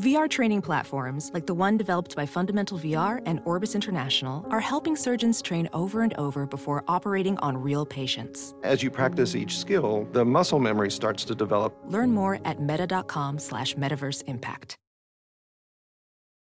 VR training platforms, like the one developed by Fundamental VR and Orbis International, are helping surgeons train over and over before operating on real patients. As you practice each skill, the muscle memory starts to develop. Learn more at meta.com/metaverseimpact.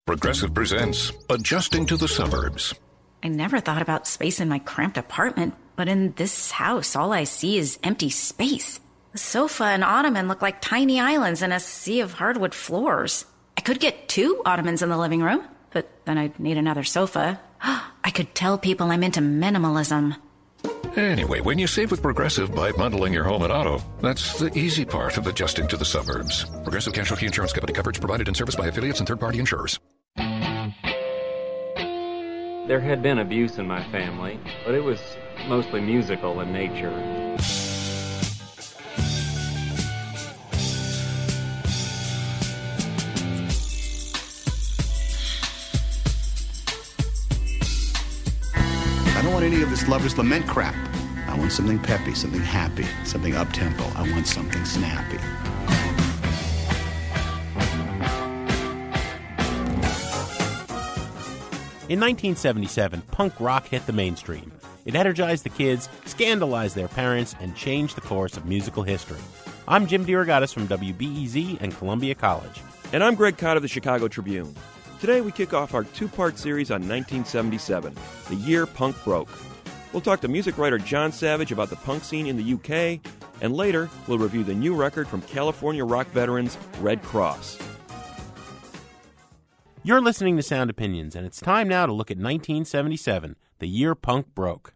Progressive presents Adjusting to the Suburbs. I never thought about space in my cramped apartment, but in this house, all I see is empty space. The sofa and ottoman look like tiny islands in a sea of hardwood floors. I could get 2 ottomans in the living room, but then I'd need another sofa. I could tell people I'm into minimalism. Anyway, when you save with Progressive by bundling your home and auto, that's the easy part of adjusting to the suburbs. Progressive Casualty Insurance Company coverage provided and serviced by affiliates and third-party insurers. There had been abuse in my family, but it was mostly musical in nature. Any of this lover's lament crap. I want something peppy, something happy, something up-tempo. I want something snappy. In 1977, punk rock hit the mainstream. It energized the kids, scandalized their parents, and changed the course of musical history. I'm Jim DeRogatis from WBEZ and Columbia College. And I'm Greg Cott of the Chicago Tribune. Today we kick off our two-part series on 1977, the year punk broke. We'll talk to music writer Jon Savage about the punk scene in the UK, and later we'll review the new record from California rock veterans Redd Kross. You're listening to Sound Opinions, and it's time now to look at 1977, the year punk broke.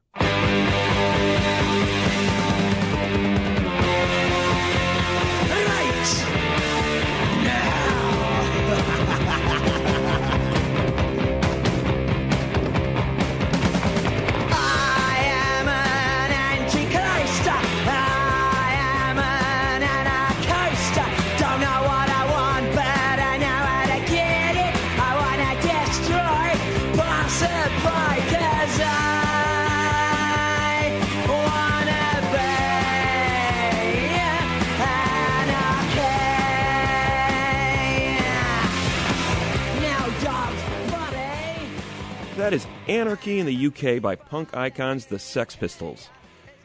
That is Anarchy in the UK by punk icons The Sex Pistols.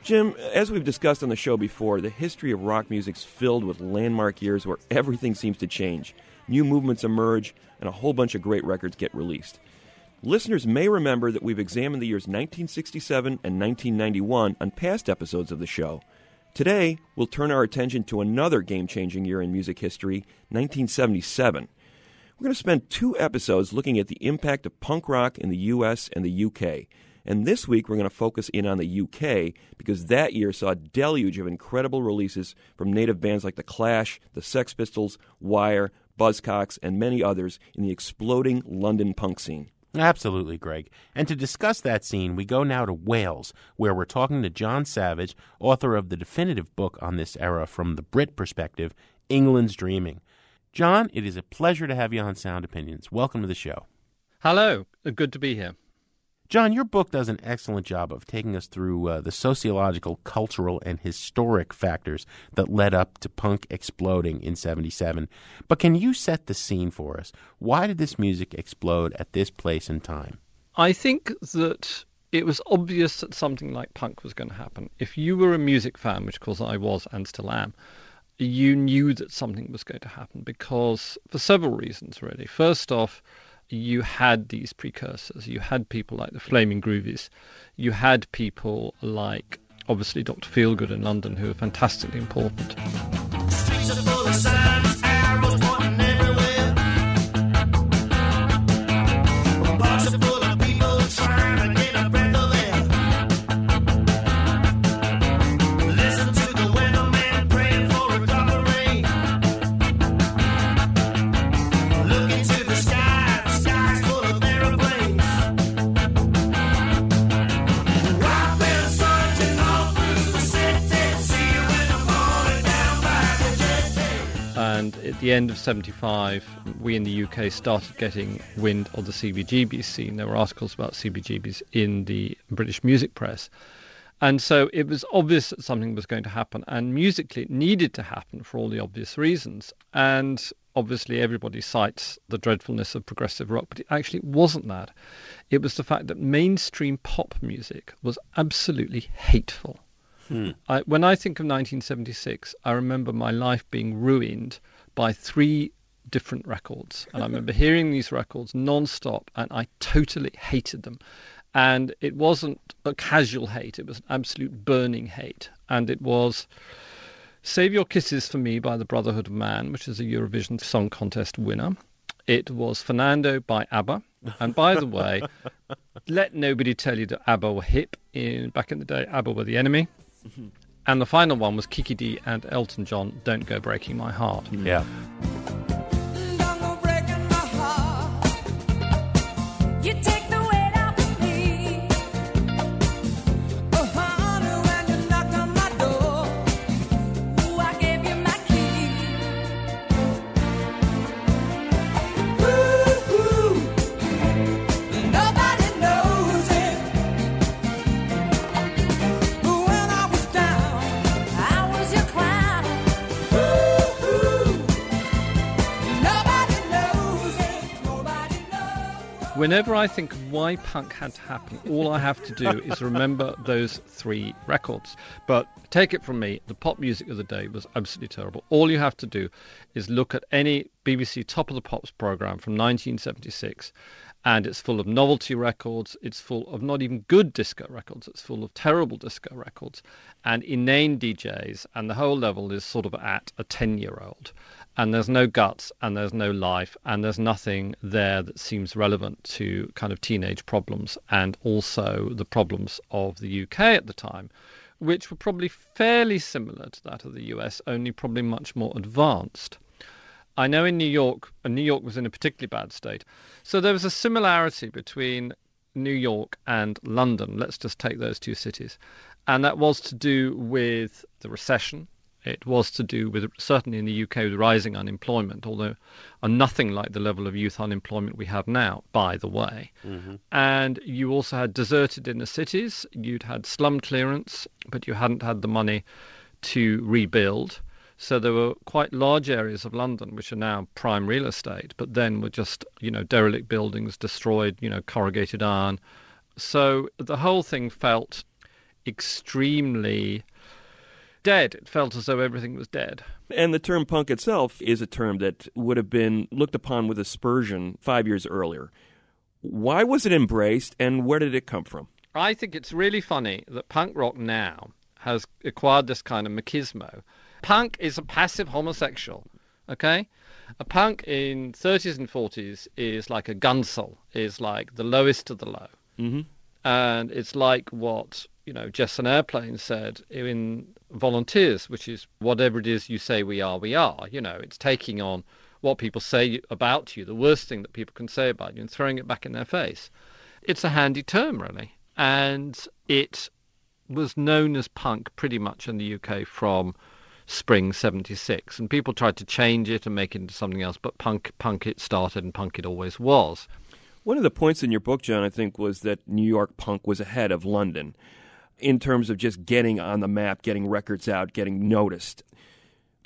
Jim, as we've discussed on the show before, the history of rock music's filled with landmark years where everything seems to change. New movements emerge, and a whole bunch of great records get released. Listeners may remember that we've examined the years 1967 and 1991 on past episodes of the show. Today, we'll turn our attention to another game-changing year in music history, 1977. We're going to spend 2 episodes looking at the impact of punk rock in the U.S. and the U.K. And this week we're going to focus in on the U.K. because that year saw a deluge of incredible releases from native bands like The Clash, The Sex Pistols, Wire, Buzzcocks, and many others in the exploding London punk scene. Absolutely, Greg. And to discuss that scene, we go now to Wales, where we're talking to Jon Savage, author of the definitive book on this era from the Brit perspective, England's Dreaming. John, it is a pleasure to have you on Sound Opinions. Welcome to the show. Hello. Good to be here. John, your book does an excellent job of taking us through the sociological, cultural, and historic factors that led up to punk exploding in 77. But can you set the scene for us? Why did this music explode at this place and time? I think that it was obvious that something like punk was going to happen. If you were a music fan, which of course I was and still am, you knew that something was going to happen because for several reasons, really. First off, you had these precursors. You had people like the Flaming Groovies. You had people like, obviously, Dr. Feelgood in London, who are fantastically important. Streets are full of signs, arrows pointing everywhere. Bars are full of people trying to get a breath of air. Listen to the weatherman praying for a drop of rain. And at the end of 75, we in the UK started getting wind of the CBGB scene. There were articles about CBGBs in the British music press. And so it was obvious that something was going to happen. And musically, it needed to happen for all the obvious reasons. And obviously, everybody cites the dreadfulness of progressive rock, but it actually wasn't that. It was the fact that mainstream pop music was absolutely hateful. When I think of 1976, I remember my life being ruined by 3 different records. And I remember hearing these records nonstop, and I totally hated them. And it wasn't a casual hate. It was an absolute burning hate. And it was Save Your Kisses for Me by The Brotherhood of Man, which is a Eurovision Song Contest winner. It was Fernando by ABBA. And by the way, let nobody tell you that ABBA were hip. Back in the day, ABBA were the enemy. And the final one was Kiki Dee and Elton John, Don't Go Breaking My Heart. Yeah. Whenever I think of why punk had to happen, all I have to do is remember those 3 records. But take it from me, the pop music of the day was absolutely terrible. All you have to do is look at any BBC Top of the Pops programme from 1976, and it's full of novelty records. It's full of not even good disco records. It's full of terrible disco records and inane DJs. And the whole level is sort of at a 10-year-old. And there's no guts and there's no life and there's nothing there that seems relevant to kind of teenage problems and also the problems of the UK at the time, which were probably fairly similar to that of the US, only probably much more advanced. I know in New York, and New York was in a particularly bad state, so there was a similarity between New York and London. Let's just take those 2 cities. And that was to do with the recession. It was to do with, certainly in the UK, with rising unemployment, although nothing like the level of youth unemployment we have now, by the way. Mm-hmm. And you also had deserted inner cities. You'd had slum clearance, but you hadn't had the money to rebuild. So there were quite large areas of London, which are now prime real estate, but then were just, derelict buildings, destroyed, corrugated iron. So the whole thing felt extremely dead. It felt as though everything was dead. And the term punk itself is a term that would have been looked upon with aspersion 5 years earlier. Why was it embraced, and where did it come from? I think it's really funny that punk rock now has acquired this kind of machismo. Punk is a passive homosexual, okay? A punk in 30s and 40s is like a gunsel, is like the lowest of the low. Mm-hmm. And it's like what Jefferson Airplane said in Volunteers, which is whatever it is you say we are, it's taking on what people say about you, the worst thing that people can say about you, and throwing it back in their face. It's a handy term, really. And it was known as punk pretty much in the UK from spring 76. And people tried to change it and make it into something else, but punk it started, and punk it always was. One of the points in your book, John, I think, was that New York punk was ahead of London in terms of just getting on the map, getting records out, getting noticed.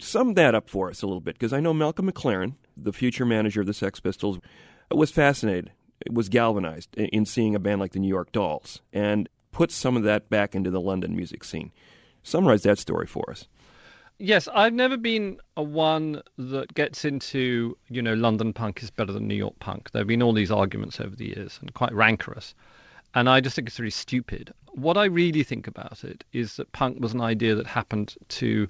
Sum that up for us a little bit, because I know Malcolm McLaren, the future manager of the Sex Pistols, was fascinated, was galvanized in seeing a band like the New York Dolls, and put some of that back into the London music scene. Summarize that story for us. Yes, I've never been one that gets into, London punk is better than New York punk. There have been all these arguments over the years, and quite rancorous. And I just think it's really stupid. What I really think about it is that punk was an idea that happened to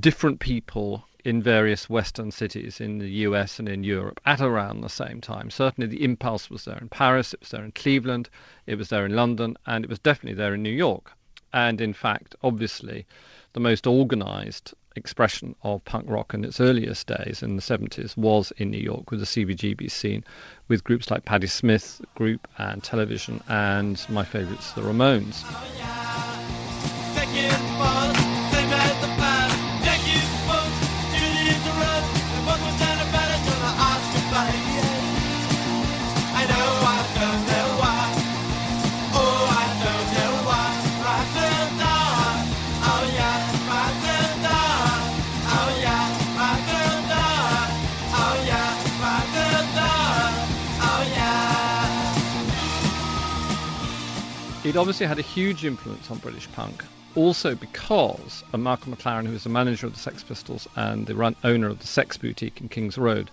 different people in various Western cities in the US and in Europe at around the same time. Certainly the impulse was there in Paris, it was there in Cleveland, it was there in London, and it was definitely there in New York. And in fact, obviously, the most organised expression of punk rock in its earliest days in the 70s was in New York, with the CBGB scene, with groups like Patti Smith Group and Television, and my favourites, the Ramones. Oh, yeah. Take it, boys. Save at the pie. Take it, boys. It is the road. it obviously had a huge influence on British punk. Also because Malcolm McLaren, who was the manager of the Sex Pistols and the owner of the Sex Boutique in King's Road,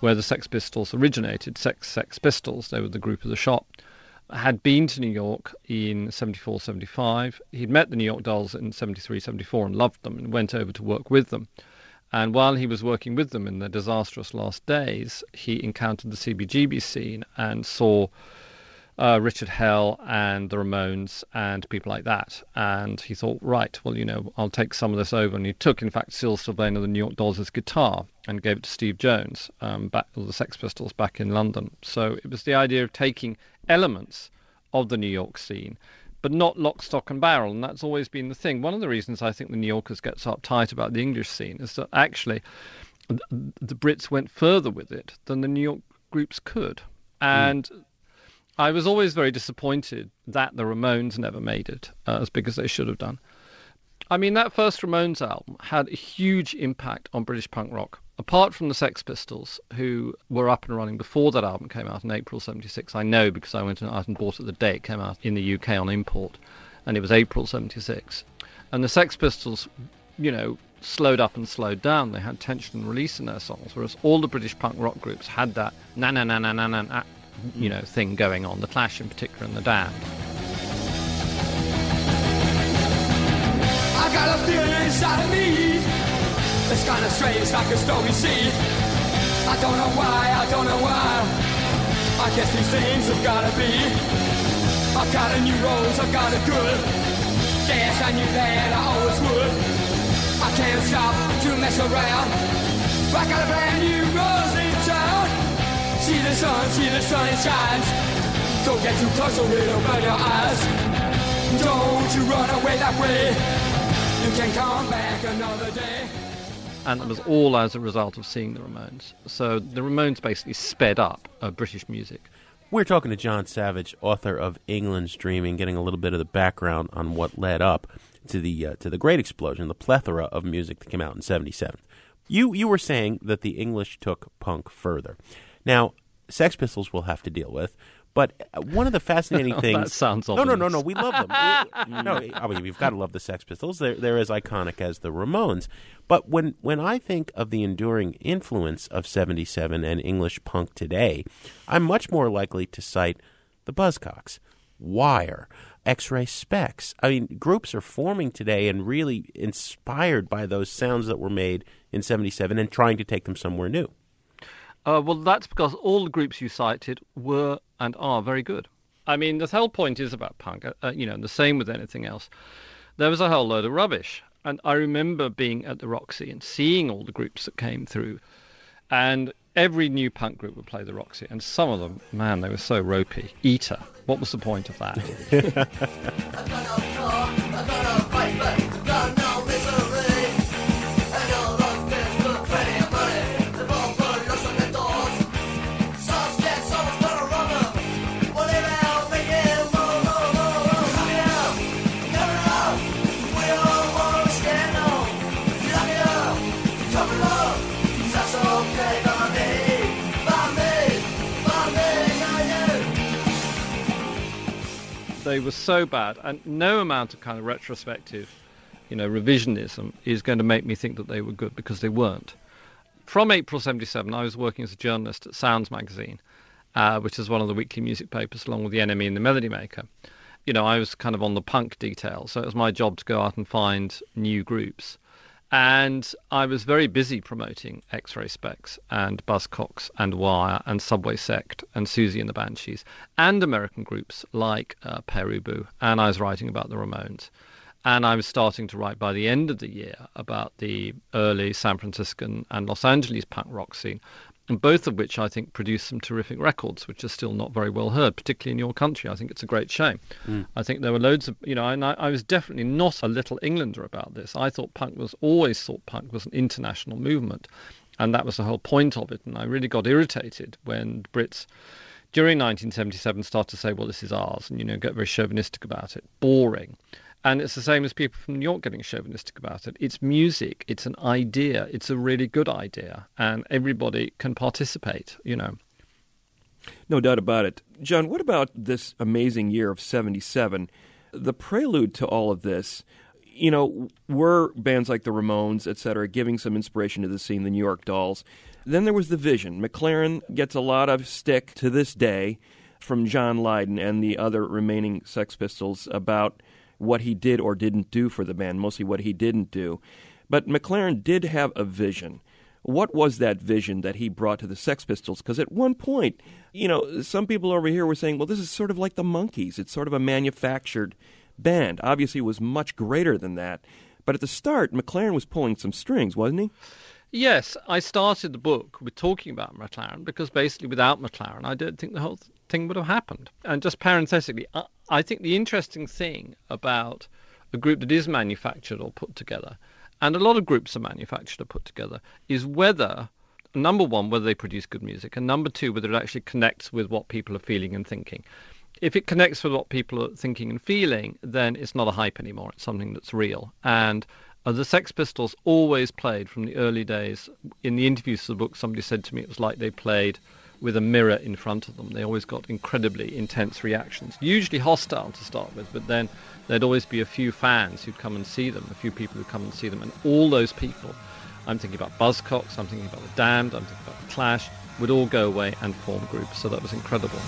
where the Sex Pistols originated, Sex Pistols, they were the group of the shop, had been to New York in 74-75. He'd met the New York Dolls in 73-74 and loved them and went over to work with them. And while he was working with them in their disastrous last days, he encountered the CBGB scene and saw Richard Hell and the Ramones and people like that. And he thought, right, well, you know, I'll take some of this over. And he took, in fact, Syl Sylvain of the New York Dolls' guitar and gave it to Steve Jones, of the Sex Pistols, back in London. So it was the idea of taking elements of the New York scene, but not lock, stock and barrel. And that's always been the thing. One of the reasons I think the New Yorkers get so uptight about the English scene is that actually the Brits went further with it than the New York groups could. And I was always very disappointed that the Ramones never made it as big as they should have done. I mean, that first Ramones album had a huge impact on British punk rock. Apart from the Sex Pistols, who were up and running before that album came out in April 76, I know because I went out and bought it the day it came out in the UK on import, and it was April 76. And the Sex Pistols, you know, slowed up and slowed down. They had tension and release in their songs, whereas all the British punk rock groups had that na-na-na-na-na-na, you know, thing going on. The Clash in particular and The Damned. I got a feeling inside of me, it's kind of strange, like a stormy sea. I don't know why, I guess these things have gotta be. I've got a new rose, I've got a good. Yes, I knew that I always would. I can't stop to mess around, I got a brand new rose in town. See the sun, it shines. Don't get too close or it'll burn your eyes. Don't you run away that way. You can come back another day. And it was all as a result of seeing the Ramones. So the Ramones basically sped up British music. We're talking to Jon Savage, author of England's Dreaming, getting a little bit of the background on what led up to the great explosion, the plethora of music that came out in 77. You were saying that the English took punk further. Now, Sex Pistols we'll have to deal with, but one of the fascinating things... That sounds obvious. No, we love them. I mean, you've got to love the Sex Pistols. They're as iconic as the Ramones. But when I think of the enduring influence of 77 and English punk today, I'm much more likely to cite the Buzzcocks, Wire, X-Ray Specs. I mean, groups are forming today and really inspired by those sounds that were made in 77 and trying to take them somewhere new. Well, that's because all the groups you cited were and are very good. I mean, the whole point is about punk, the same with anything else. There was a whole load of rubbish. And I remember being at the Roxy and seeing all the groups that came through. And every new punk group would play the Roxy. And some of them, man, they were so ropey. Eater. What was the point of that? They were so bad, and no amount of kind of retrospective, revisionism is going to make me think that they were good, because they weren't. From April 77, I was working as a journalist at Sounds magazine, which is one of the weekly music papers, along with The Enemy and The Melody Maker. You know, I was kind of on the punk detail, so it was my job to go out and find new groups. And I was very busy promoting X-Ray Specs and Buzzcocks and Wire and Subway Sect and Susie and the Banshees and American groups like Perubu. And I was writing about the Ramones. And I was starting to write by the end of the year about the early San Franciscan and Los Angeles punk rock scene, and both of which I think produced some terrific records, which are still not very well heard, particularly in your country. I think it's a great shame. I think there were loads of, and I was definitely not a little Englander about this. I always thought punk was an international movement, and that was the whole point of it. And I really got irritated when Brits, during 1977, started to say, well, this is ours, and, get very chauvinistic about it. Boring. And it's the same as people from New York getting chauvinistic about it. It's music. It's an idea. It's a really good idea. And everybody can participate. No doubt about it. John, what about this amazing year of 77? The prelude to all of this, you know, were bands like the Ramones, et cetera, giving some inspiration to the scene, the New York Dolls. Then there was The Vision. McLaren gets a lot of stick to this day from John Lydon and the other remaining Sex Pistols about what he did or didn't do for the band, mostly what he didn't do. But McLaren did have a vision. What was that vision that he brought to the Sex Pistols? Because at one point, you know, some people over here were saying, well, this is sort of like the Monkees. It's sort of a manufactured band. Obviously, it was much greater than that. But at the start, McLaren was pulling some strings, wasn't he? Yes, I started the book with talking about McLaren because basically without McLaren, I don't think the whole thing would have happened. And just parenthetically, I think the interesting thing about a group that is manufactured or put together, and a lot of groups are manufactured or put together, is whether, number one, whether they produce good music, and number two, whether it actually connects with what people are feeling and thinking. If it connects with what people are thinking and feeling, then it's not a hype anymore. It's something that's real. And the Sex Pistols always played from the early days. In the interviews for the book, somebody said to me it was like they played with a mirror in front of them. They always got incredibly intense reactions, usually hostile to start with, but then there'd always be a few fans who'd come and see them, a few people who'd come and see them, and all those people, I'm thinking about Buzzcocks, I'm thinking about The Damned, I'm thinking about The Clash, would all go away and form groups, so that was incredible.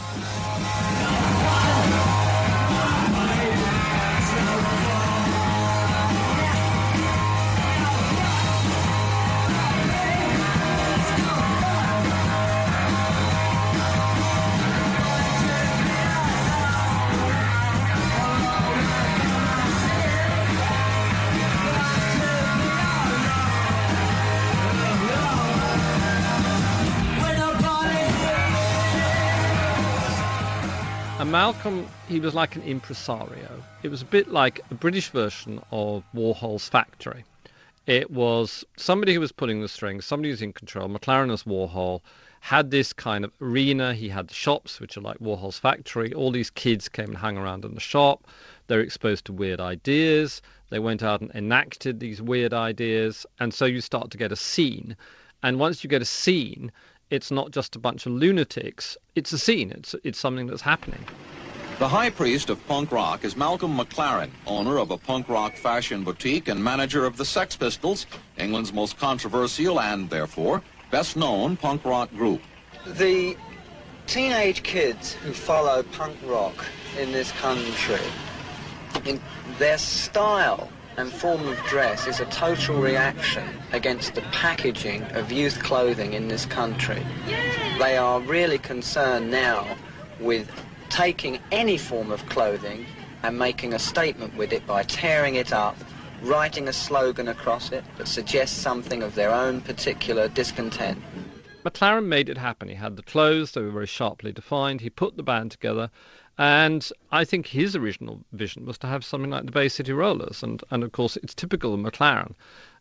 Malcolm, he was like an impresario. It was a bit like a British version of Warhol's Factory. It was somebody who was pulling the strings, somebody who's in control. McLaren as Warhol had this kind of arena. He had the shops, which are like Warhol's Factory. All these kids came and hung around in the shop. They're exposed to weird ideas. They went out and enacted these weird ideas. And so you start to get a scene. And once you get a scene, it's not just a bunch of lunatics, it's a scene, it's something that's happening. The high priest of punk rock is Malcolm McLaren, owner of a punk rock fashion boutique and manager of the Sex Pistols, England's most controversial and, therefore, best-known punk rock group. The teenage kids who follow punk rock in this country, in their style and form of dress is a total reaction against the packaging of youth clothing in this country. They are really concerned now with taking any form of clothing and making a statement with it by tearing it up, writing a slogan across it that suggests something of their own particular discontent. McLaren made it happen. He had the clothes, they were very sharply defined, he put the band together. And I think his original vision was to have something like the Bay City Rollers. And of course, it's typical of McLaren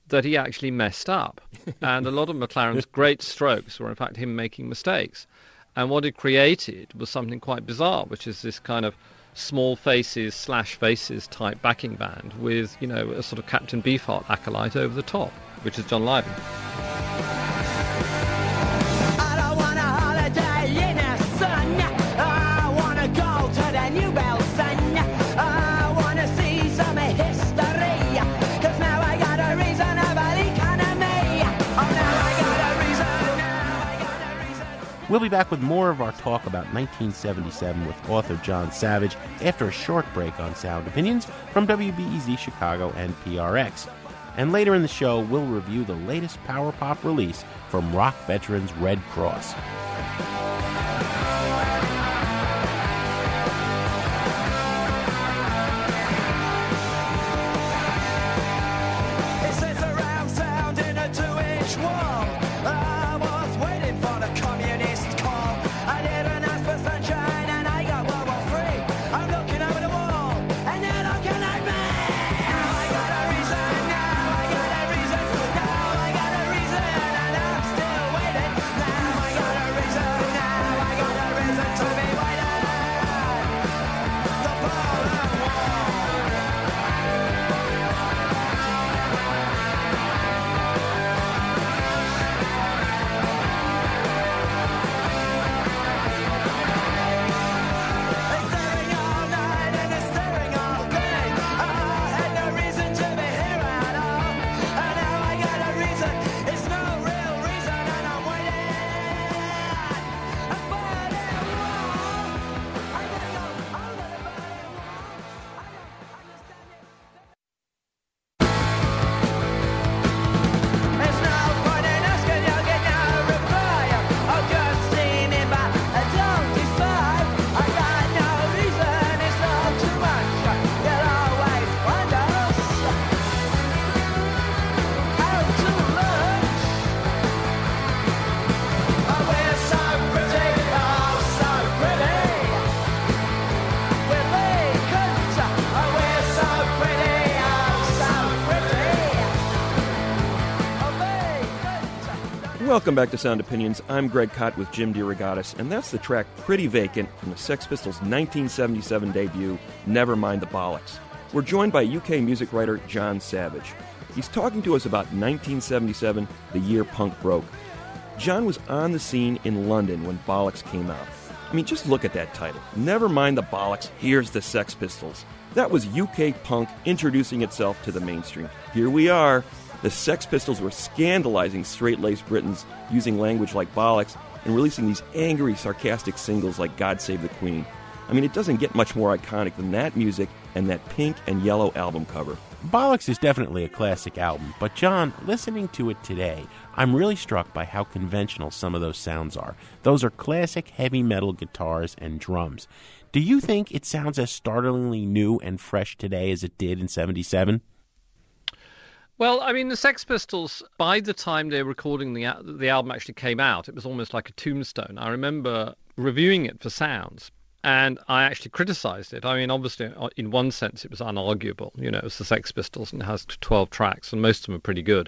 that he actually messed up. And a lot of McLaren's great strokes were, in fact, him making mistakes. And what it created was something quite bizarre, which is this kind of Small Faces / Faces type backing band with, you know, a sort of Captain Beefheart acolyte over the top, which is Jon Lydon. We'll be back with more of our talk about 1977 with author Jon Savage after a short break on Sound Opinions from WBEZ Chicago and PRX. And later in the show, we'll review the latest power pop release from rock veterans Redd Kross. Welcome back to Sound Opinions. I'm Greg Kot with Jim DeRogatis, and that's the track Pretty Vacant from the Sex Pistols' 1977 debut, Never Mind the Bollocks. We're joined by UK music writer Jon Savage. He's talking to us about 1977, the year punk broke. Jon was on the scene in London when Bollocks came out. I mean, just look at that title. Never Mind the Bollocks, here's the Sex Pistols. That was UK punk introducing itself to the mainstream. Here we are. The Sex Pistols were scandalizing straight-laced Britons using language like bollocks and releasing these angry, sarcastic singles like God Save the Queen. I mean, it doesn't get much more iconic than that music and that pink and yellow album cover. Bollocks is definitely a classic album, but John, listening to it today, I'm really struck by how conventional some of those sounds are. Those are classic heavy metal guitars and drums. Do you think it sounds as startlingly new and fresh today as it did in '77? Well, I mean, the Sex Pistols, by the time they were recording the album actually came out, it was almost like a tombstone. I remember reviewing it for Sounds. And I actually criticized it. I mean, obviously, in one sense, it was unarguable. You know, it was the Sex Pistols and it has 12 tracks, and most of them are pretty good.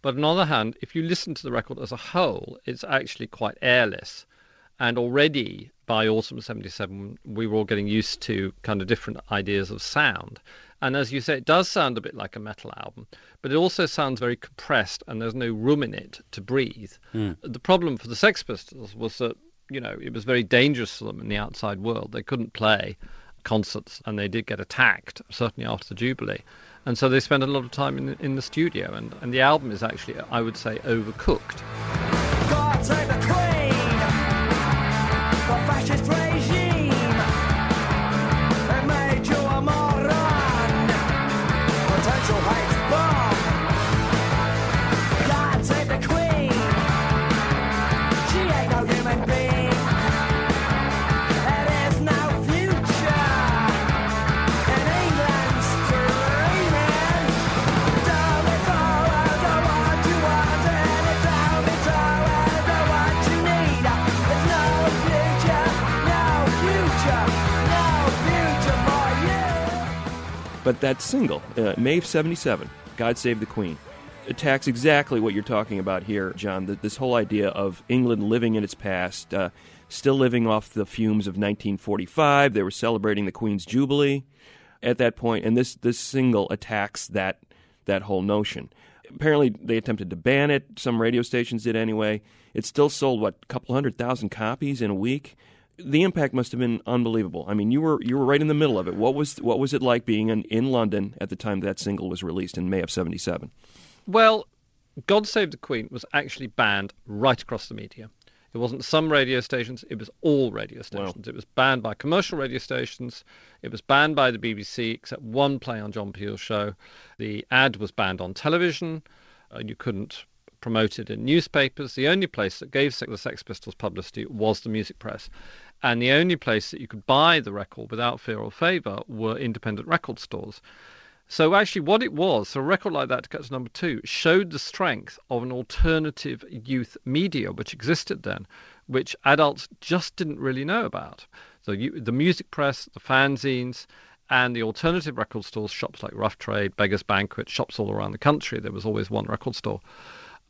But on the other hand, if you listen to the record as a whole, it's actually quite airless. And already by autumn 77, we were all getting used to kind of different ideas of sound. And as you say, it does sound a bit like a metal album, but it also sounds very compressed and there's no room in it to breathe. Mm. The problem for the Sex Pistols was that, you know, it was very dangerous for them in the outside world. They couldn't play concerts and they did get attacked, certainly after the Jubilee. And so they spent a lot of time in the studio. And the album is actually, I would say, overcooked. God save the Queen, the fascist regime, they made you a moron, potential hate bomb. God save the Queen, she ain't no human being. But that single, May of 77, God Save the Queen, attacks exactly what you're talking about here, John, this whole idea of England living in its past, still living off the fumes of 1945. They were celebrating the Queen's Jubilee at that point, and this single attacks that whole notion. Apparently, they attempted to ban it. Some radio stations did anyway. It still sold, a couple 100,000 copies in a week? The impact must have been unbelievable. I mean, you were right in the middle of it. What was it like being in London at the time that single was released in May of 77? Well, God Save the Queen was actually banned right across the media. It wasn't some radio stations, it was all radio stations. Wow. It was banned by commercial radio stations. It was banned by the BBC, except one play on John Peel's show. The ad was banned on television, and you couldn't promote it in newspapers. The only place that gave the Sex Pistols publicity was the music press. And the only place that you could buy the record without fear or favour were independent record stores. So actually what it was, so a record like that to get to number two, showed the strength of an alternative youth media which existed then, which adults just didn't really know about. So the music press, the fanzines, and the alternative record stores, shops like Rough Trade, Beggar's Banquet, shops all around the country, there was always one record store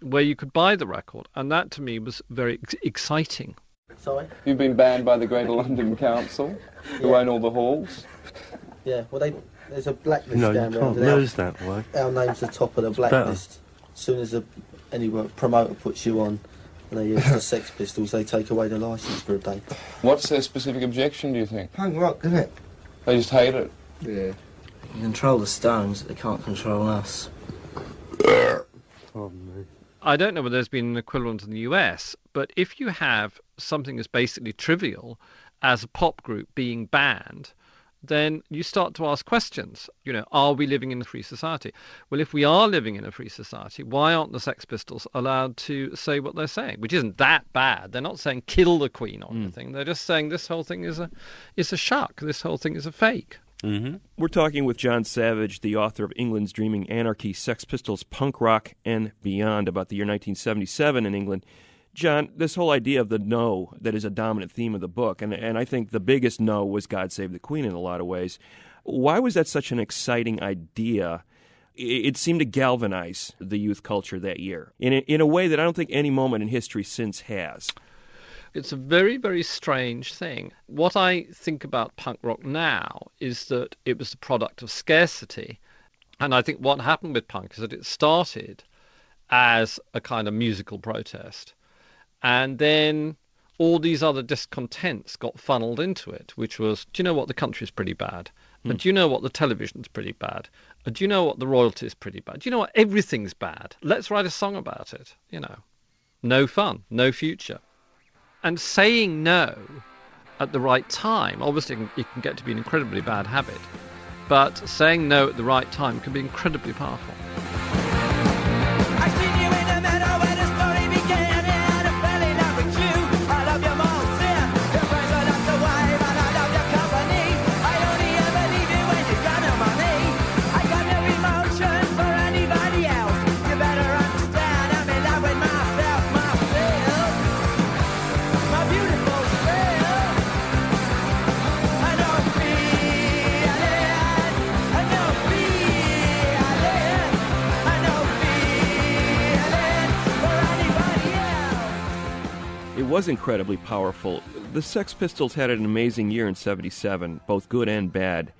where you could buy the record, and that to me was very exciting. Sorry? You've been banned by the Greater London Council, who own all the halls. Yeah, well, there's a blacklist down there. No, you can't lose that way. Our name's the top of the blacklist. As soon as any promoter puts you on and they use the Sex Pistols, they take away the licence for a day. What's their specific objection, do you think? Punk rock, isn't it? They just hate it. Yeah. You control the Stones, they can't control us. Oh, man. I don't know whether there's been an equivalent in the US, but if you have something as basically trivial as a pop group being banned, then you start to ask questions. You know, are we living in a free society? Well, if we are living in a free society, why aren't the Sex Pistols allowed to say what they're saying? Which isn't that bad. They're not saying kill the Queen or anything. They're just saying this whole thing is a shuck. This whole thing is a fake. Mm-hmm. We're talking with Jon Savage, the author of England's Dreaming, Anarchy, Sex Pistols, Punk Rock, and Beyond, about the year 1977 in England. John, this whole idea of the no that is a dominant theme of the book, and I think the biggest no was God Save the Queen in a lot of ways. Why was that such an exciting idea it seemed to galvanize the youth culture that year in a way that I don't think any moment in history since has. It's a very, very strange thing. What I think about punk rock now is that it was the product of scarcity. And I think what happened with punk is that it started as a kind of musical protest. And then all these other discontents got funneled into it, which was, do you know what, the country's pretty bad? And do you know what, the television's pretty bad? And do you know what, the royalty's pretty bad? Do you know what, everything's bad? Let's write a song about it, you know. No fun, no future. And saying no at the right time, obviously it can get to be an incredibly bad habit, but saying no at the right time can be incredibly powerful. Was incredibly powerful. The Sex Pistols had an amazing year in 77, both good and bad.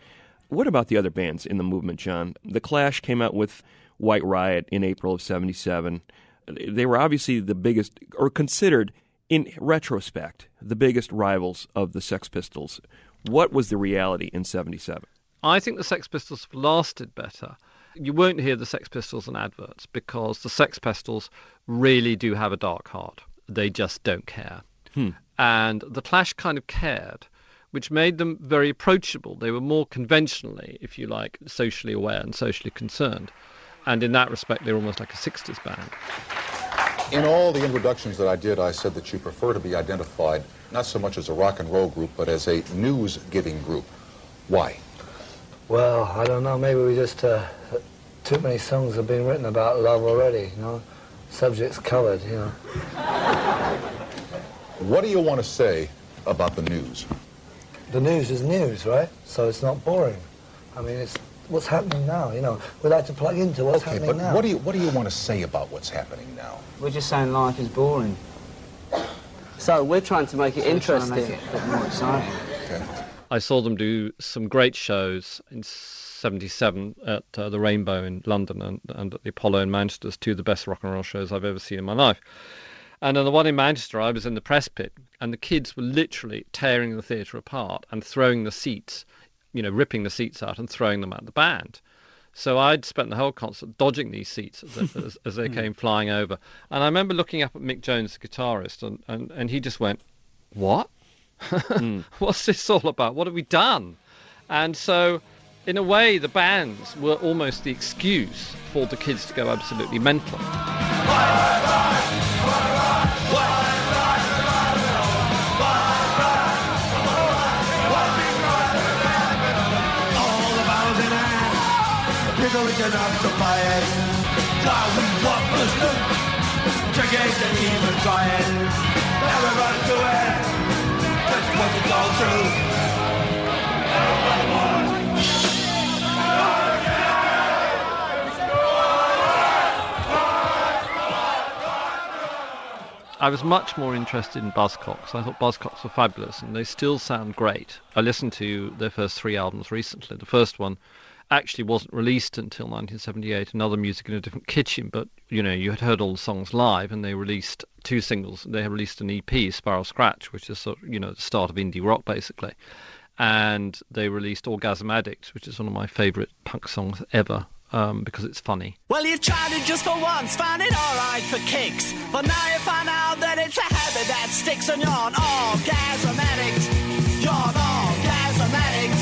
What about the other bands in the movement, John? The Clash came out with White Riot in April of 77. They were obviously the biggest, or considered, in retrospect, the biggest rivals of the Sex Pistols. What was the reality in 77? I think the Sex Pistols lasted better. You won't hear the Sex Pistols in adverts because the Sex Pistols really do have a dark heart. They just don't care. And the Clash kind of cared, which made them very approachable. They were more conventionally, if you like, socially aware and socially concerned. And in that respect, they were almost like a 60s band. In all the introductions that I did, I said that you prefer to be identified not so much as a rock and roll group, but as a news-giving group. Why? Well, I don't know. Maybe we just... too many songs have been written about love already, you know? Subjects covered, you know. What do you want to say about the news? The news is news, right? So it's not boring. I mean, it's what's happening now, you know. We like to plug into what's happening now. Okay, but what do you want to say about what's happening now? We're just saying life is boring. So we're trying to make it interesting. Make it a bit more exciting. Okay. I saw them do some great shows in 77 at the Rainbow in London and at the Apollo in Manchester. It's two of the best rock and roll shows I've ever seen in my life. And on the one in Manchester, I was in the press pit, and the kids were literally tearing the theatre apart and throwing the seats, you know, ripping the seats out and throwing them at the band. So I'd spent the whole concert dodging these seats as they came flying over. And I remember looking up at Mick Jones, the guitarist, and he just went, "What? What's this all about? What have we done?" And so... in a way, the bands were almost the excuse for the kids to go absolutely mental. I was much more interested in Buzzcocks. I thought Buzzcocks were fabulous, and they still sound great. I listened to their first three albums recently. The first one actually wasn't released until 1978, Another Music in a Different Kitchen, but, you know, you had heard all the songs live, and they released two singles. They had released an EP, Spiral Scratch, which is sort of, you know, the start of indie rock, basically. And they released Orgasm Addicts, which is one of my favourite punk songs ever. Because it's funny. Well, you've tried it just for once, found it all right for kicks, but now you find out that it's a habit that sticks, and you're an orgasm addict. You're an orgasm addict.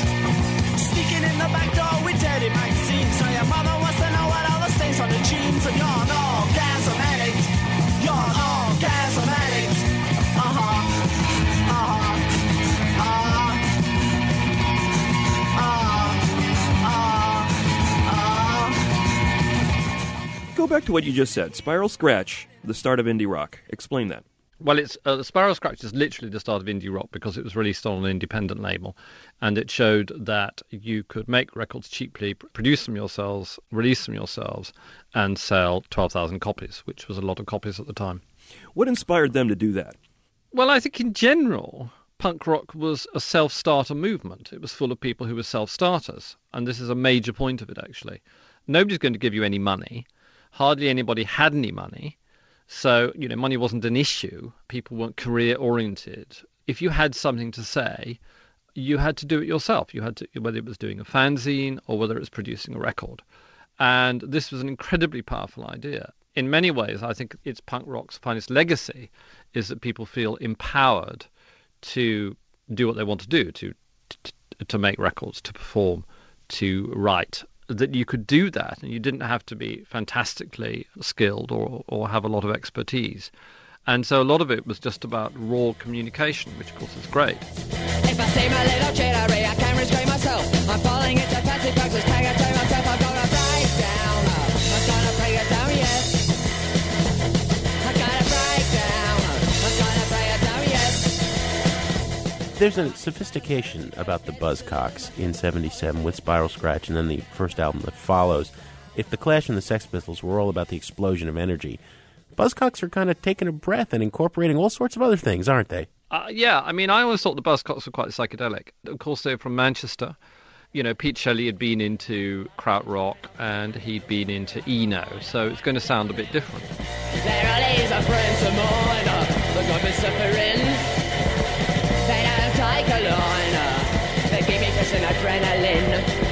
Sneaking in the back door with dirty magazines, so your mother wants to know what all the stains on your jeans, and you're an orgasm addict. You're an orgasm addict. Go back to what you just said. Spiral Scratch, the start of indie rock. Explain that. Well, it's the Spiral Scratch is literally the start of indie rock because it was released on an independent label, and it showed that you could make records cheaply, produce them yourselves, release them yourselves, and sell 12,000 copies, which was a lot of copies at the time. What inspired them to do that? Well, I think in general, punk rock was a self-starter movement. It was full of people who were self-starters, and this is a major point of it, actually. Nobody's going to give you any money. Hardly anybody had any money. So, you know, money wasn't an issue. People weren't career-oriented. If you had something to say, you had to do it yourself. You had to, whether it was doing a fanzine or whether it was producing a record. And this was an incredibly powerful idea. In many ways, I think it's punk rock's finest legacy is that people feel empowered to do what they want to do, to make records, to perform, to write. That you could do that and you didn't have to be fantastically skilled or have a lot of expertise. And so a lot of it was just about raw communication, which of course is great. If I see my little jittery, I can't restrain myself. I'm falling into fancy boxes, trying to tell myself I'm gonna break down. I'm gonna break it down, yes. I'm gonna break down. I'm gonna break it down, yes. There's a sophistication about the Buzzcocks in 77 with Spiral Scratch and then the first album that follows. If The Clash and the Sex Pistols were all about the explosion of energy, Buzzcocks are kind of taking a breath and incorporating all sorts of other things, aren't they? Yeah, I mean, I always thought the Buzzcocks were quite psychedelic. Of course, they were from Manchester. You know, Pete Shelley had been into krautrock and he'd been into Eno, so it's going to sound a bit different. There are laser friends of mine, look I've been suffering. They don't take a line, they give me just an adrenaline.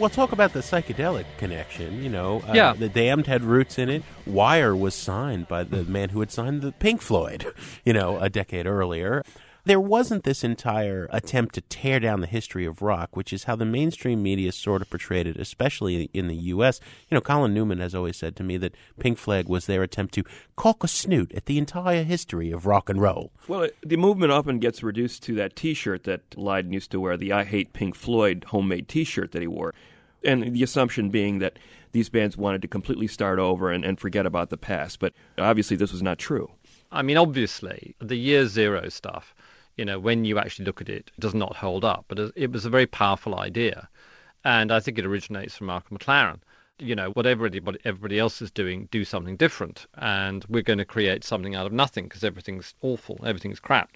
Well, talk about the psychedelic connection, you know. Yeah. The Damned had roots in it. Wire was signed by the man who had signed the Pink Floyd, you know, a decade earlier. There wasn't this entire attempt to tear down the history of rock, which is how the mainstream media sort of portrayed it, especially in the U.S. You know, Colin Newman has always said to me that Pink Floyd was their attempt to cock a snoot at the entire history of rock and roll. Well, the movement often gets reduced to that T-shirt that Lydon used to wear, the I Hate Pink Floyd homemade T-shirt that he wore. And the assumption being that these bands wanted to completely start over and forget about the past. But obviously this was not true. I mean, obviously, the year zero stuff, you know, when you actually look at it, it does not hold up. But it was a very powerful idea. And I think it originates from Malcolm McLaren. You know, whatever everybody else is doing, do something different. And we're going to create something out of nothing because everything's awful, everything's crap.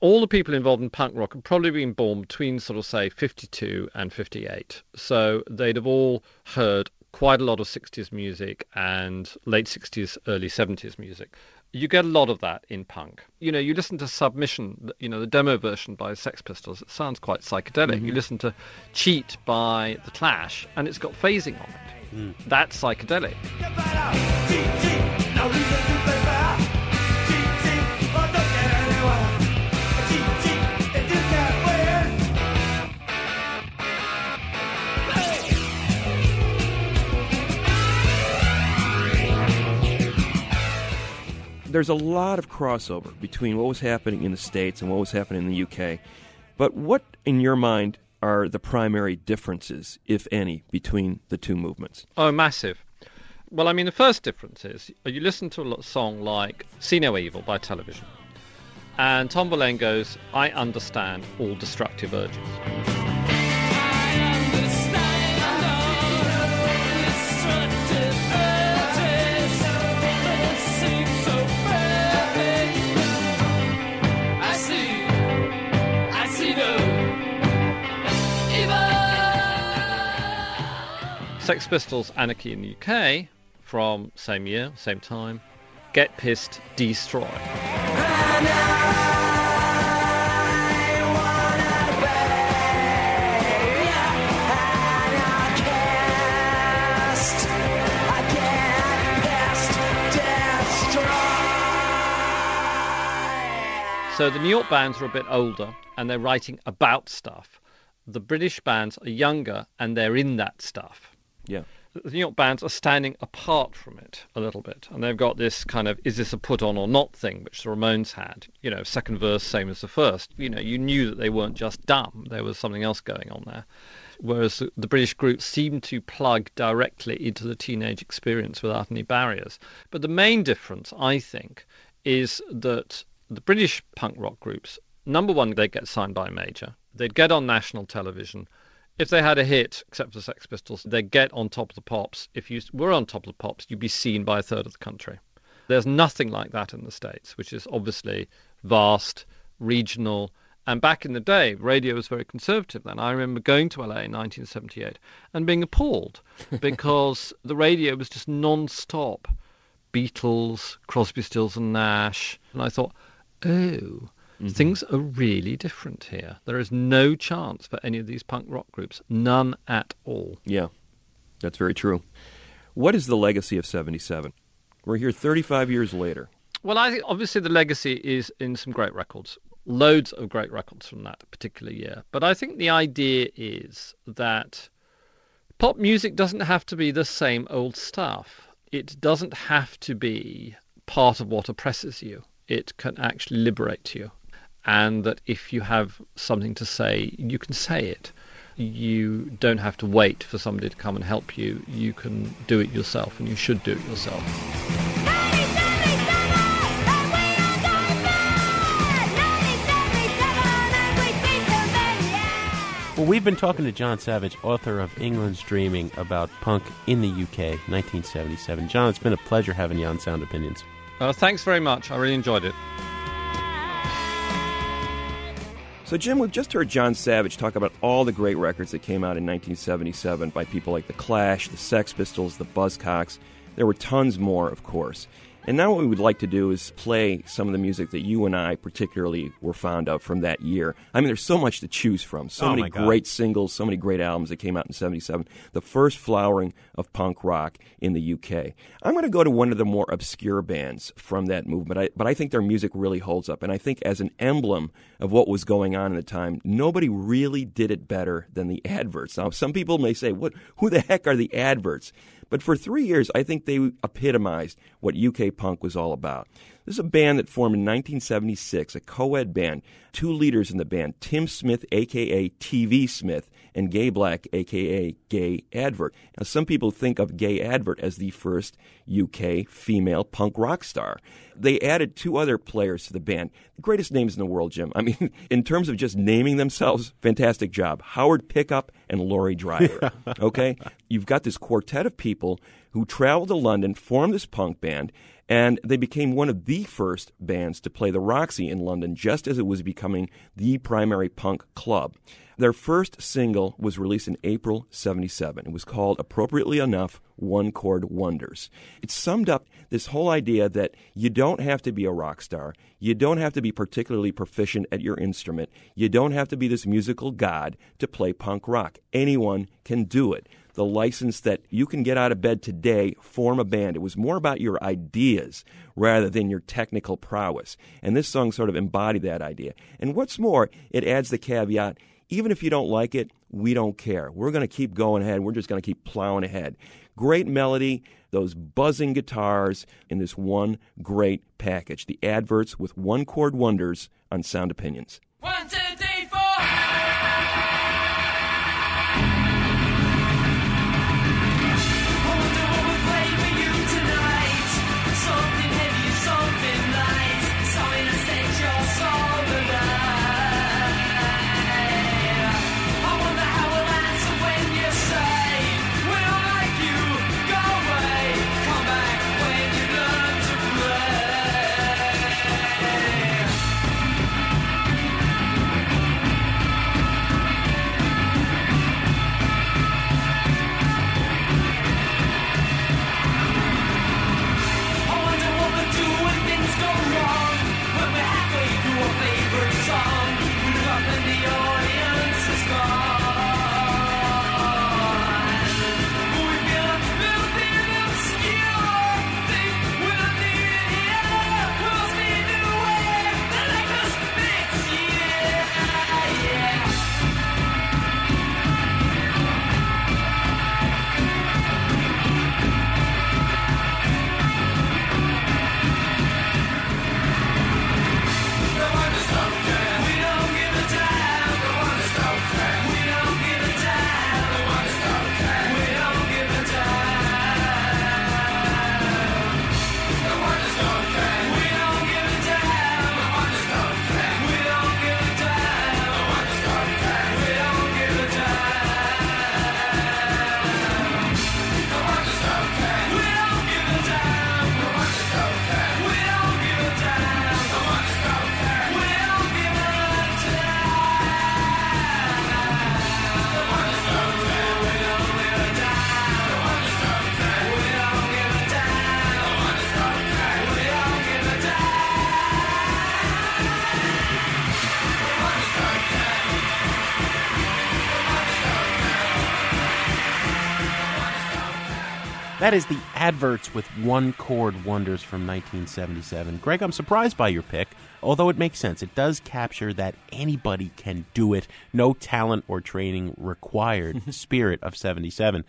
All the people involved in punk rock had probably been born between sort of, say, 52 and 58. So they'd have all heard quite a lot of 60s music and late 60s, early 70s music. You get a lot of that in punk. You know, you listen to Submission, you know, the demo version by Sex Pistols. It sounds quite psychedelic. Mm-hmm. You listen to Cheat by The Clash, and it's got phasing on it. Mm. That's psychedelic. Get better. Cheat, cheat. Now we can do better. There's a lot of crossover between what was happening in the States and what was happening in the UK. But what, in your mind, are the primary differences, if any, between the two movements? Oh, massive. Well, I mean, the first difference is you listen to a song like See No Evil by Television, and Tom Verlaine goes, I understand all destructive urges. Sex Pistols, Anarchy in the UK, from same year, same time, Get Pissed, Destroy. So the New York bands are a bit older and they're writing about stuff. The British bands are younger and they're in that stuff. Yeah. The New York bands are standing apart from it a little bit, and they've got this kind of is this a put on or not thing, which the Ramones had. You know, second verse same as the first. You know, you knew that they weren't just dumb; there was something else going on there. Whereas the British group seemed to plug directly into the teenage experience without any barriers. But the main difference, I think, is that the British punk rock groups, number one, they get signed by a major. They'd get on national television. If they had a hit, except for the Sex Pistols, they'd get on Top of the Pops. If you were on Top of the Pops, you'd be seen by a third of the country. There's nothing like that in the States, which is obviously vast, regional. And back in the day, radio was very conservative then. I remember going to LA in 1978 and being appalled because the radio was just non-stop. Beatles, Crosby, Stills and Nash. And I thought, oh... Mm-hmm. Things are really different here. There is no chance for any of these punk rock groups. None at all. Yeah, that's very true. What is the legacy of 77? We're here 35 years later. Well, I think obviously the legacy is in some great records. Loads of great records from that particular year. But I think the idea is that pop music doesn't have to be the same old stuff. It doesn't have to be part of what oppresses you. It can actually liberate you. And that if you have something to say, you can say it. You don't have to wait for somebody to come and help you. You can do it yourself, and you should do it yourself. Well, we've been talking to Jon Savage, author of England's Dreaming, about punk in the UK, 1977. Jon, it's been a pleasure having you on Sound Opinions. Thanks very much. I really enjoyed it. So, Jim, we've just heard Jon Savage talk about all the great records that came out in 1977 by people like The Clash, The Sex Pistols, The Buzzcocks. There were tons more, of course. And now what we would like to do is play some of the music that you and I particularly were fond of from that year. I mean, there's so much to choose from. So many great singles, so many great albums that came out in 77. The first flowering of punk rock in the UK. I'm going to go to one of the more obscure bands from that movement, but I think their music really holds up. And I think as an emblem of what was going on at the time, nobody really did it better than the Adverts. Now, some people may say, who the heck are the Adverts? But for 3 years, I think they epitomized what UK punk was all about. This is a band that formed in 1976, a co-ed band. Two leaders in the band, Tim Smith, a.k.a. TV Smith, and Gay Black, a.k.a. Gay Advert. Now, some people think of Gay Advert as the first UK female punk rock star. They added two other players to the band. The greatest names in the world, Jim. I mean, in terms of just naming themselves, fantastic job. Howard Pickup and Laurie Driver. Okay? You've got this quartet of people who traveled to London, formed this punk band, and they became one of the first bands to play the Roxy in London just as it was becoming the primary punk club. Their first single was released in April 77. It was called, appropriately enough, One Chord Wonders. It summed up this whole idea that you don't have to be a rock star. You don't have to be particularly proficient at your instrument. You don't have to be this musical god to play punk rock. Anyone can do it. The license that you can get out of bed today, form a band. It was more about your ideas rather than your technical prowess. And this song sort of embodied that idea. And what's more, it adds the caveat, even if you don't like it, we don't care. We're going to keep going ahead. We're just going to keep plowing ahead. Great melody, those buzzing guitars in this one great package. The Adverts with One Chord Wonders on Sound Opinions. 1, 2, 3, 4... That is the Adverts with One Chord Wonders from 1977. Greg, I'm surprised by your pick, although it makes sense. It does capture that anybody can do it, no talent or training required spirit of 77.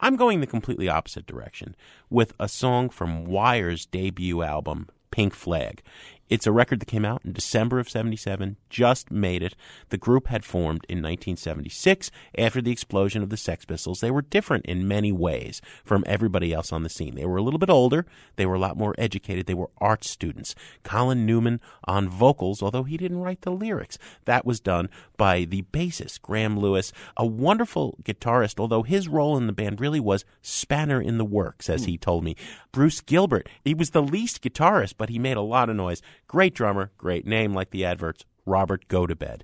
I'm going the completely opposite direction with a song from Wire's debut album, Pink Flag. It's a record that came out in December of 77, just made it. The group had formed in 1976 after the explosion of the Sex Pistols. They were different in many ways from everybody else on the scene. They were a little bit older. They were a lot more educated. They were art students. Colin Newman on vocals, although he didn't write the lyrics. That was done by the bassist, Graham Lewis, a wonderful guitarist, although his role in the band really was spanner in the works, as he told me. Bruce Gilbert, he was the least guitarist, but he made a lot of noise. Great drummer, great name, like the Adverts, Robert Gotobed.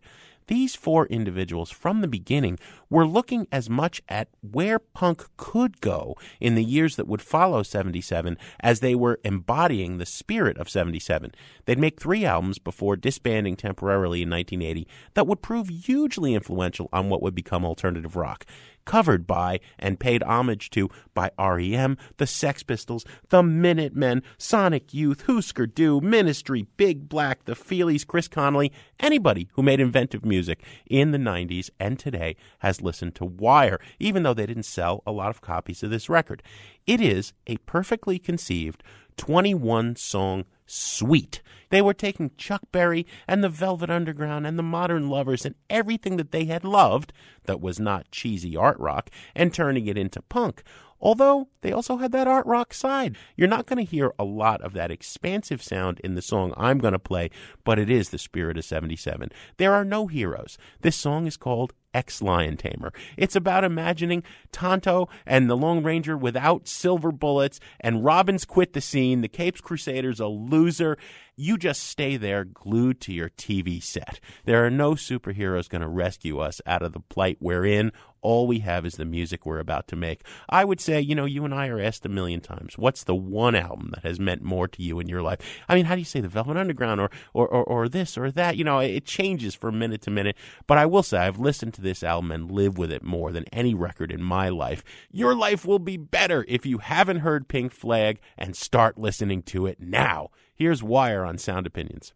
These four individuals from the beginning were looking as much at where punk could go in the years that would follow 77 as they were embodying the spirit of 77. They'd make three albums before disbanding temporarily in 1980 that would prove hugely influential on what would become alternative rock. Covered by and paid homage to by R.E.M., the Sex Pistols, the Minutemen, Sonic Youth, Husker Du, Ministry, Big Black, the Feelies, Chris Connolly. Anybody who made inventive music in the 90s and today has listened to Wire, even though they didn't sell a lot of copies of this record. It is a perfectly conceived 21-song suite. They were taking Chuck Berry and the Velvet Underground and the Modern Lovers and everything that they had loved that was not cheesy art rock and turning it into punk. Although they also had that art rock side. You're not going to hear a lot of that expansive sound in the song I'm going to play, but it is the spirit of 77. There are no heroes. This song is called Ex-Lion Tamer. It's about imagining Tonto and the Lone Ranger without silver bullets, and Robin's quit the scene, the Capes Crusader's a loser. You just stay there glued to your TV set. There are no superheroes going to rescue us out of the plight we're in. All we have is the music we're about to make. I would say, you know, you and I are asked a million times, what's the one album that has meant more to you in your life? I mean, how do you say the Velvet Underground or this or that? You know, it changes from minute to minute. But I will say I've listened to this album and lived with it more than any record in my life. Your life will be better if you haven't heard Pink Flag and start listening to it now. Here's Wire on Sound Opinions.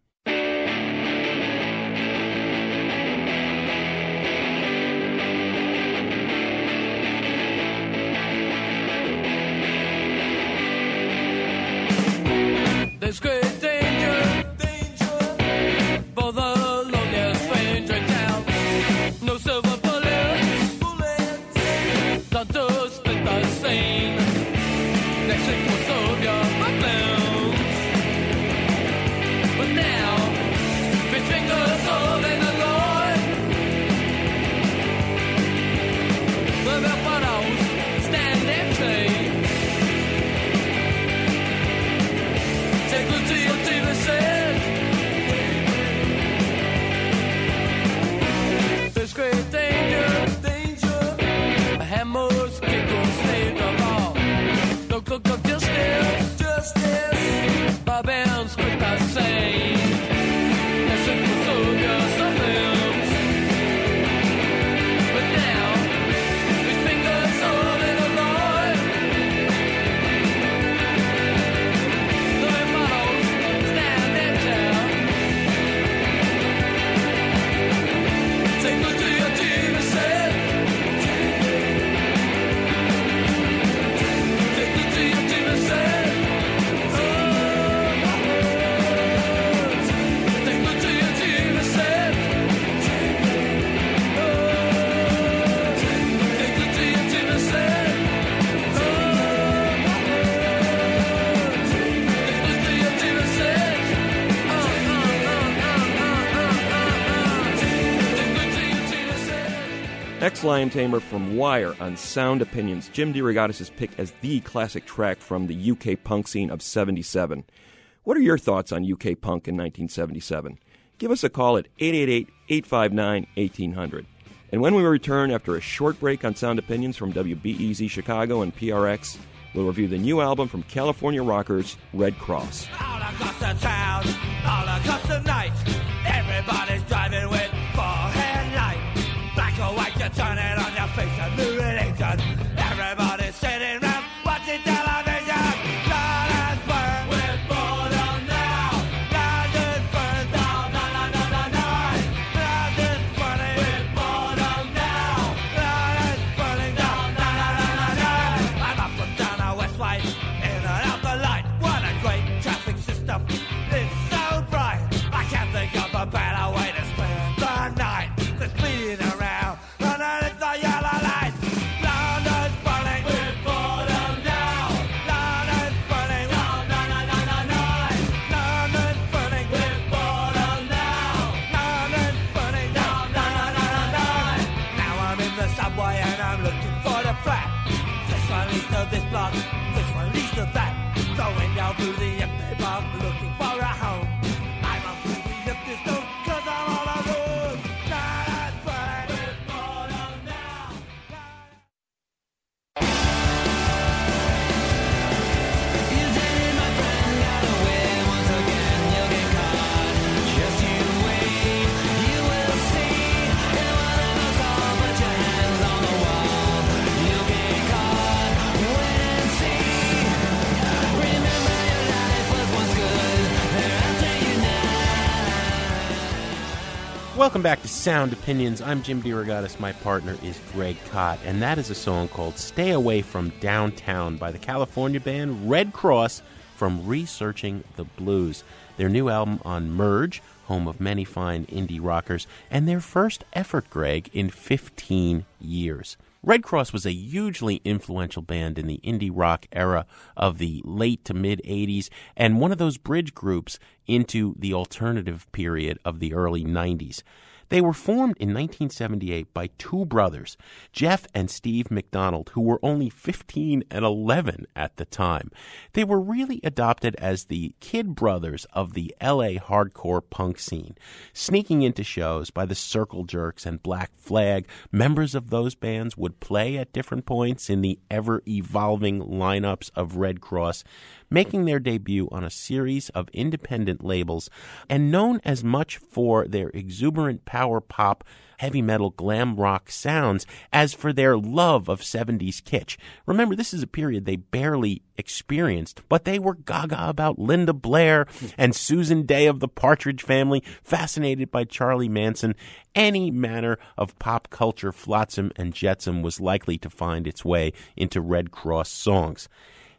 There's great danger for the loneliest stranger in town. No silver bullets, not to split the scene. Next week will solve your problems. Lion Tamer from Wire on Sound Opinions. Jim DeRogatis' pick as the classic track from the UK punk scene of 77. What are your thoughts on UK punk in 1977? Give us a call at 888-859-1800. And when we return after a short break on Sound Opinions from WBEZ Chicago and PRX, we'll review the new album from California rockers Redd Kross. All across the town, all across the night, everybody's driving with four-hand light. Black or white, you turn it on your face and new religion. Everybody's sitting round, watching down. this block, this release of that, going down through the empty block, looking for a home. I run through the empty stone, cause I'm all alone. Not but it's all on now. You did it, my friend, got away once again, you'll get caught. Just you wait, you will see. In one of us all, put your hands on the wall. You'll get caught, wait and see. Remember your life was once good, thereafter you now. Welcome back to Sound Opinions. I'm Jim DeRogatis. My partner is Greg Kot, and that is a song called Stay Away from Downtown by the California band Redd Kross from Researching the Blues. Their new album on Merge, home of many fine indie rockers, and their first effort, Greg, in 15 years. Redd Kross was a hugely influential band in the indie rock era of the late to mid-'80s, and one of those bridge groups into the alternative period of the early 90s. They were formed in 1978 by two brothers, Jeff and Steve McDonald, who were only 15 and 11 at the time. They were really adopted as the kid brothers of the LA hardcore punk scene, sneaking into shows by the Circle Jerks and Black Flag. Members of those bands would play at different points in the ever-evolving lineups of Redd Kross, making their debut on a series of independent labels and known as much for their exuberant power pop, heavy metal, glam rock sounds as for their love of 70s kitsch. Remember, this is a period they barely experienced, but they were gaga about Linda Blair and Susan Day of the Partridge Family, fascinated by Charlie Manson. Any manner of pop culture flotsam and jetsam was likely to find its way into Redd Kross songs.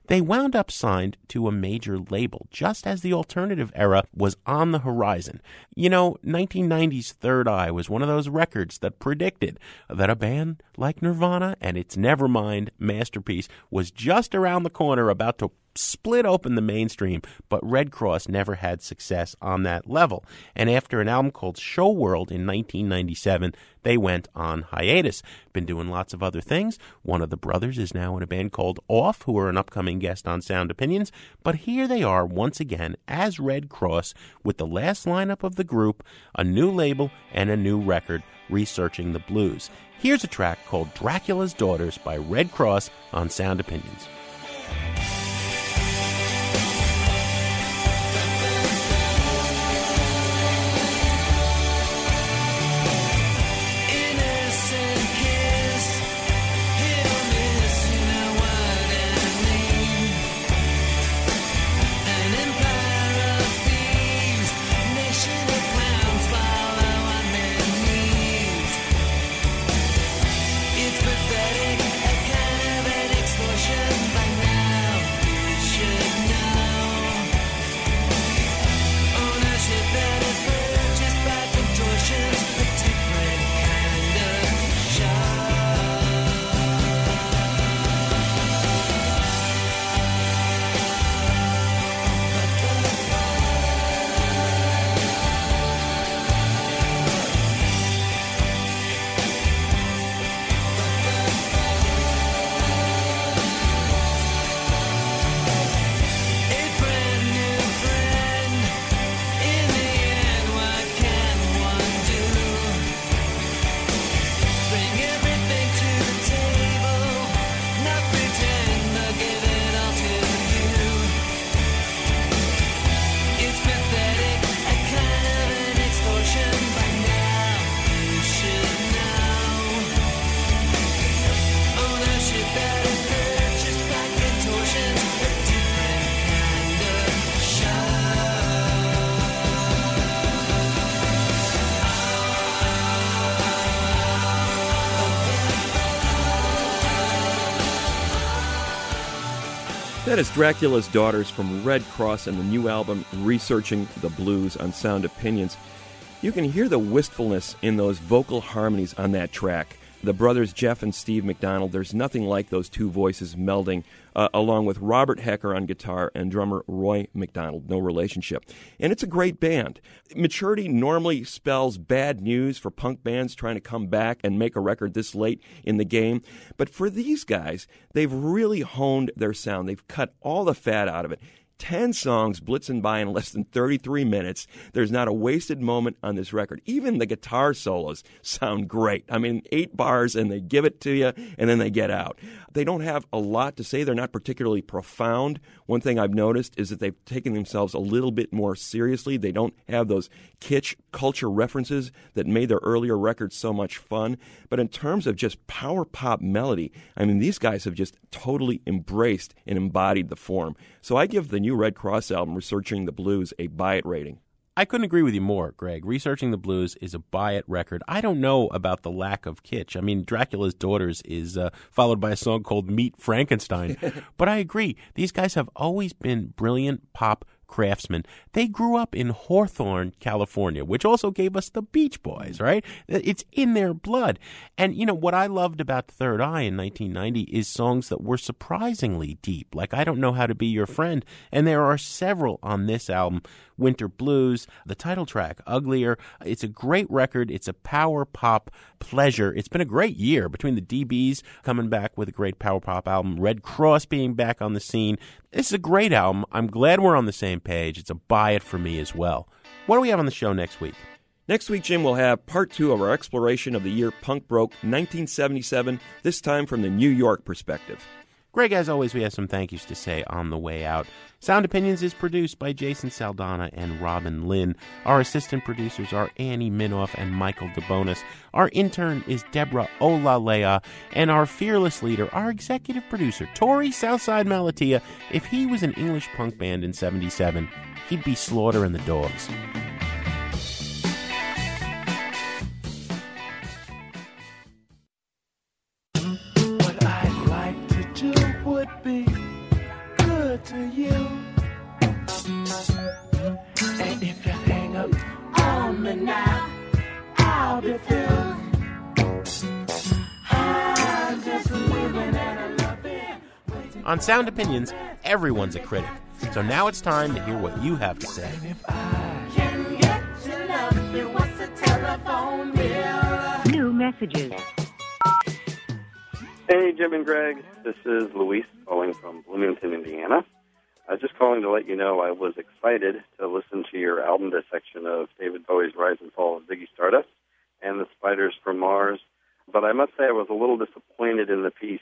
They wound up signed to a major label just as the alternative era was on the horizon. You know, 1990's Third Eye was one of those records that predicted that a band like Nirvana and its Nevermind masterpiece was just around the corner, about to split open the mainstream, but Redd Kross never had success on that level. And after an album called Show World in 1997, they went on hiatus. Been doing lots of other things. One of the brothers is now in a band called Off, who are an upcoming guest on Sound Opinions. But here they are once again as Redd Kross with the last lineup of the group, a new label, and a new record, Researching the Blues. Here's a track called Dracula's Daughters by Redd Kross on Sound Opinions. That is Dracula's Daughters from Redd Kross and the new album Researching the Blues on Sound Opinions. You can hear the wistfulness in those vocal harmonies on that track. the brothers Jeff and Steve McDonald. There's nothing like those two voices melding, along with Robert Hecker on guitar and drummer Roy McDonald, no relationship. And it's a great band. Maturity normally spells bad news for punk bands trying to come back and make a record this late in the game. But for these guys, they've really honed their sound. They've cut all the fat out of it. 10 songs blitzing by in less than 33 minutes. There's not a wasted moment on this record. Even the guitar solos sound great. I mean, 8 bars and they give it to you and then they get out. They don't have a lot to say. They're not particularly profound. One thing I've noticed is that they've taken themselves a little bit more seriously. They don't have those kitsch culture references that made their earlier records so much fun. But in terms of just power pop melody, I mean, these guys have just totally embraced and embodied the form. So I give the new Redd Kross album, Researching the Blues, a buy it rating. I couldn't agree with you more, Greg. Researching the Blues is a buy it record. I don't know about the lack of kitsch. I mean, Dracula's Daughters is followed by a song called Meet Frankenstein. But I agree. These guys have always been brilliant pop craftsmen. They grew up in Hawthorne, California, which also gave us the Beach Boys, right? It's in their blood. And, you know, what I loved about Third Eye in 1990 is songs that were surprisingly deep, like I Don't Know How to Be Your Friend. And there are several on this album, Winter Blues, the title track, Uglier. It's a great record. It's a power pop pleasure. It's been a great year between the DBs coming back with a great power pop album, Redd Kross being back on the scene. This is a great album. I'm glad we're on the same page. It's a buy it for me as well. What do we have on the show next week? Next week, Jim, we'll have part 2 of our exploration of the year punk broke, 1977, this time from the New York perspective. Greg, as always, we have some thank yous to say on the way out. Sound Opinions is produced by Jason Saldana and Robin Lynn. Our assistant producers are Annie Minoff and Michael DeBonis. Our intern is Deborah Olalea. And our fearless leader, our executive producer, Tori Southside Malatia, if he was an English punk band in 77, he'd be Slaughter and the Dogs. To you, and if you hang up on me now, I'll be filled. I'm just living and I love it. On Sound Opinions, everyone's a critic, so now it's time to hear what you have to say. And if I can get to love you, what's the telephone bill? New messages. Hey, Jim and Greg. This is Luis calling from Bloomington, Indiana. I was just calling to let you know I was excited to listen to your album dissection of David Bowie's Rise and Fall of Ziggy Stardust and The Spiders from Mars, but I must say I was a little disappointed in the piece.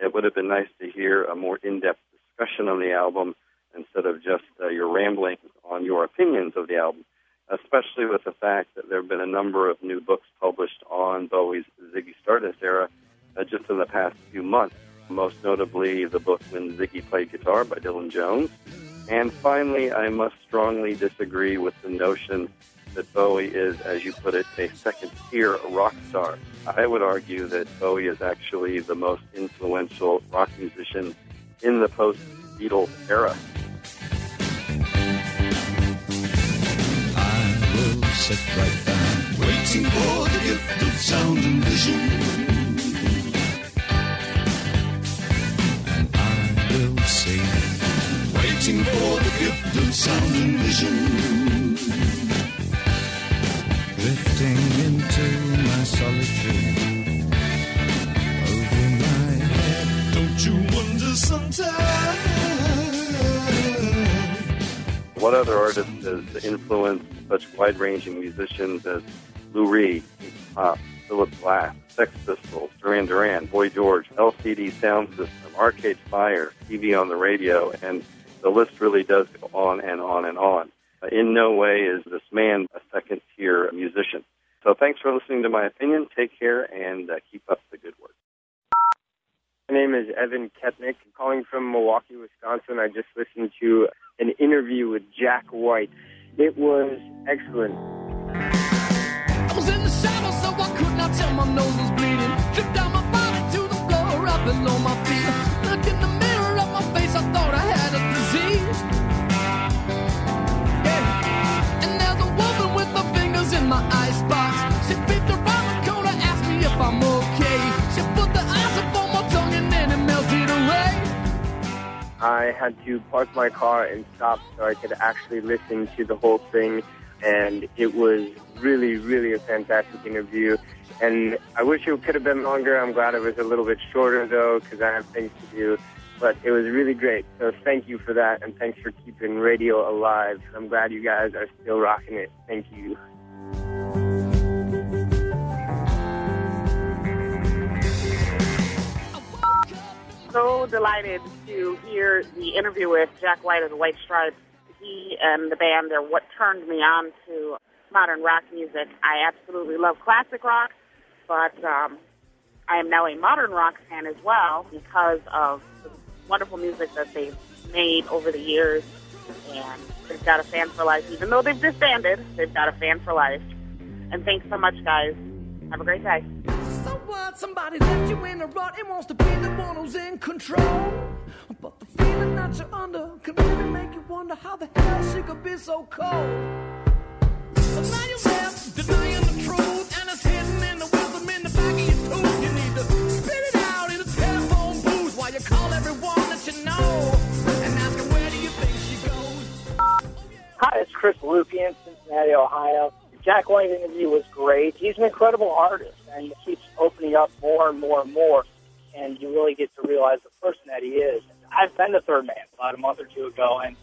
It would have been nice to hear a more in-depth discussion on the album instead of just your ramblings on your opinions of the album, especially with the fact that there have been a number of new books published on Bowie's Ziggy Stardust era just in the past few months, most notably the book When Ziggy Played Guitar by Dylan Jones. And finally, I must strongly disagree with the notion that Bowie is, as you put it, a second-tier rock star. I would argue that Bowie is actually the most influential rock musician in the post-Beatles era. I will sit right down, waiting for the gift of sound and vision. Waiting for the gift of sound and vision, drifting into my solitude. Over my head, don't you wonder sometimes? What other artist has influenced such wide-ranging musicians as Lou Reed, Iggy Pop, Philip Glass, Sex Pistols, Duran Duran, Boy George, LCD Sound System, Arcade Fire, TV on the Radio, and the list really does go on and on and on. In no way is this man a second-tier musician. So thanks for listening to my opinion. Take care and keep up the good work. My name is Evan Kepnick. I'm calling from Milwaukee, Wisconsin. I just listened to an interview with Jack White. It was excellent. I was in the shower, so I could not tell my nose was bleeding. Dripped down my body to the floor, up below my feet. Look in the mirror of my face, I thought I had a disease. Yeah. And there's a woman with her fingers in my icebox. She peeped around the corner, asked me if I'm okay. I had to park my car and stop so I could actually listen to the whole thing. And it was really, really a fantastic interview. And I wish it could have been longer. I'm glad it was a little bit shorter, though, because I have things to do. But it was really great. So thank you for that, and thanks for keeping radio alive. I'm glad you guys are still rocking it. Thank you. So delighted to hear the interview with Jack White of the White Stripes. He and the band are what turned me on to modern rock music. I absolutely love classic rock, but I am now a modern rock fan as well because of the wonderful music that they've made over the years. And they've got a fan for life. Even though they've disbanded, they've got a fan for life. And thanks so much, guys. Have a great day. So what? Somebody left you in a rut and wants to be the one who's in control. But the feeling that you're under can really make you wonder how the hell she could be so cold. So now you're left denying the truth, and it's hidden in the wisdom in the back of your tooth. You need to spit it out in a telephone booth while you call everyone that you know and ask her where do you think she goes. Hi, it's Chris Lukian, Cincinnati, Ohio. Jack White's interview was great. He's an incredible artist, and he keeps opening up more and more and more, and you really get to realize the person that he is. I've been to Third Man about a month or two ago, and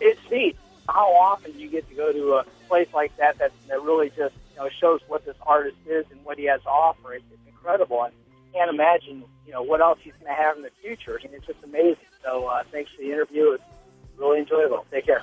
it's neat how often you get to go to a place like that really just, you know, shows what this artist is and what he has to offer. It's incredible, and you can't imagine, you know, what else he's going to have in the future, and it's just amazing. So thanks for the interview. It's really enjoyable. Take care.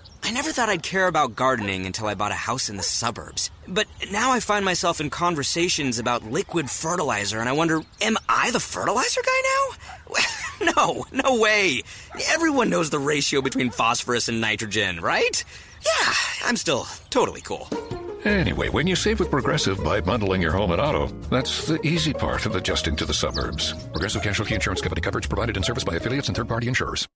I never thought I'd care about gardening until I bought a house in the suburbs. But now I find myself in conversations about liquid fertilizer, and I wonder, am I the fertilizer guy now? No way. Everyone knows the ratio between phosphorus and nitrogen, right? Yeah, I'm still totally cool. Anyway, when you save with Progressive by bundling your home and auto, that's the easy part of adjusting to the suburbs. Progressive Casualty Insurance Company coverage provided in service by affiliates and third-party insurers.